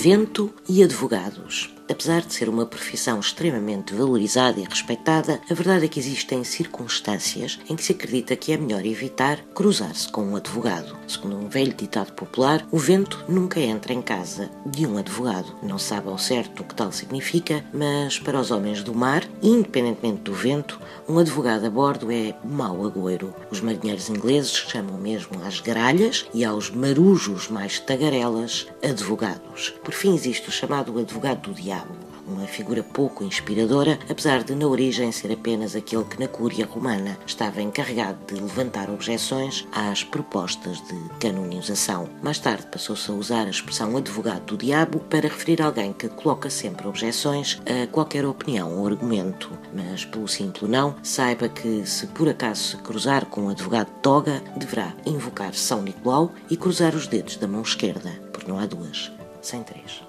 vento e advogados. Apesar de ser uma profissão extremamente valorizada e respeitada, a verdade é que existem circunstâncias em que se acredita que é melhor evitar cruzar-se com um advogado. Segundo um velho ditado popular, o vento nunca entra em casa de um advogado. Não sabe ao certo o que tal significa, mas para os homens do mar, independentemente do vento, um advogado a bordo é mau agouro. Os marinheiros ingleses chamam mesmo às gralhas e aos marujos mais tagarelas advogados. Por fim, existe o chamado advogado do diabo. Uma figura pouco inspiradora, apesar de na origem ser apenas aquele que na Cúria Romana estava encarregado de levantar objeções às propostas de canonização. Mais tarde passou-se a usar a expressão advogado do diabo para referir alguém que coloca sempre objeções a qualquer opinião ou argumento. Mas pelo simples não, saiba que se por acaso se cruzar com um advogado de toga, deverá invocar São Nicolau e cruzar os dedos da mão esquerda, porque não há duas, sem três.